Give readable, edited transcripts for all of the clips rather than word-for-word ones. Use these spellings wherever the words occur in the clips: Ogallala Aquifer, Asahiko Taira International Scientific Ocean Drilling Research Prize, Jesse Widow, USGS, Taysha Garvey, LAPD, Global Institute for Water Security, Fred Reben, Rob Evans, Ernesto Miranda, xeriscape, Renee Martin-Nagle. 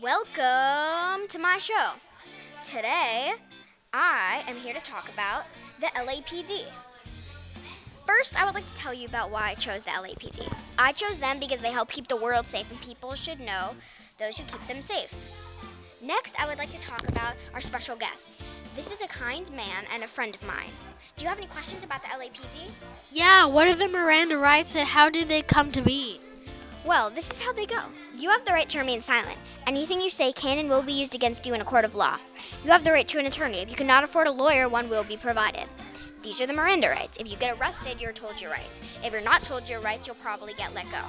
Welcome to my show. Today, I am here to talk about the LAPD. First, I would like to tell you about why I chose the LAPD. I chose them because they help keep the world safe, and people should know those who keep them safe. Next, I would like to talk about our special guest. This is a kind man and a friend of mine. Do you have any questions about the LAPD? Yeah, what are the Miranda rights and how did they come to be? Well, this is how they go. You have the right to remain silent. Anything you say can and will be used against you in a court of law. You have the right to an attorney. If you cannot afford a lawyer, one will be provided. These are the Miranda rights. If you get arrested, you're told your rights. If you're not told your rights, you'll probably get let go.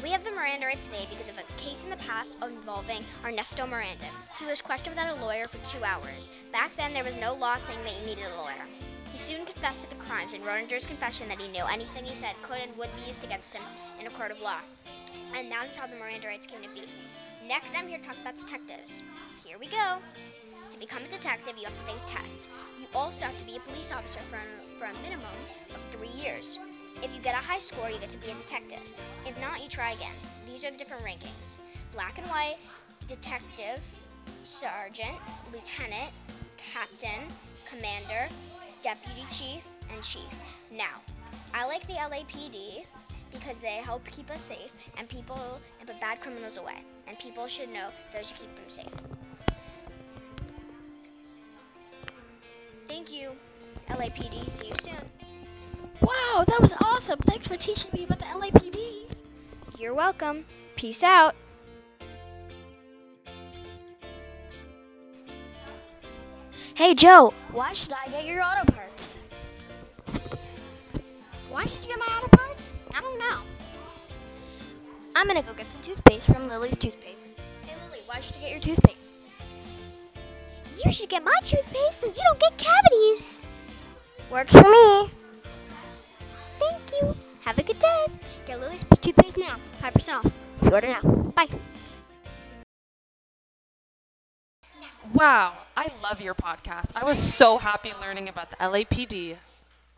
We have the Miranda rights today because of a case in the past involving Ernesto Miranda. He was questioned without a lawyer for 2 hours. Back then, there was no law saying that you needed a lawyer. He soon confessed to the crimes and wrote under his confession that he knew anything he said could and would be used against him in a court of law. And that is how the Miranda rights came to be. Next, I'm here to talk about detectives. Here we go. To become a detective, you have to take a test. You also have to be a police officer for a minimum of 3 years. If you get a high score, you get to be a detective. If not, you try again. These are the different rankings. Black and white, detective, sergeant, lieutenant, captain, commander, deputy chief, and chief. Now, I like the LAPD because they help keep us safe and put bad criminals away. And people should know those who keep them safe. Thank you, LAPD. See you soon. Wow, that was awesome. Thanks for teaching me about the LAPD. You're welcome. Peace out. Hey, Joe, why should I get your auto parts? Why should you get my auto parts? I don't know. I'm going to go get some toothpaste from Lily's Toothpaste. Hey, Lily, why should you get your toothpaste? You should get my toothpaste so you don't get cavities. Works for me. Thank you. Have a good day. Get Lily's toothpaste now. 5% off. If you order now. Bye. Wow, I love your podcast. I was so happy learning about the LAPD.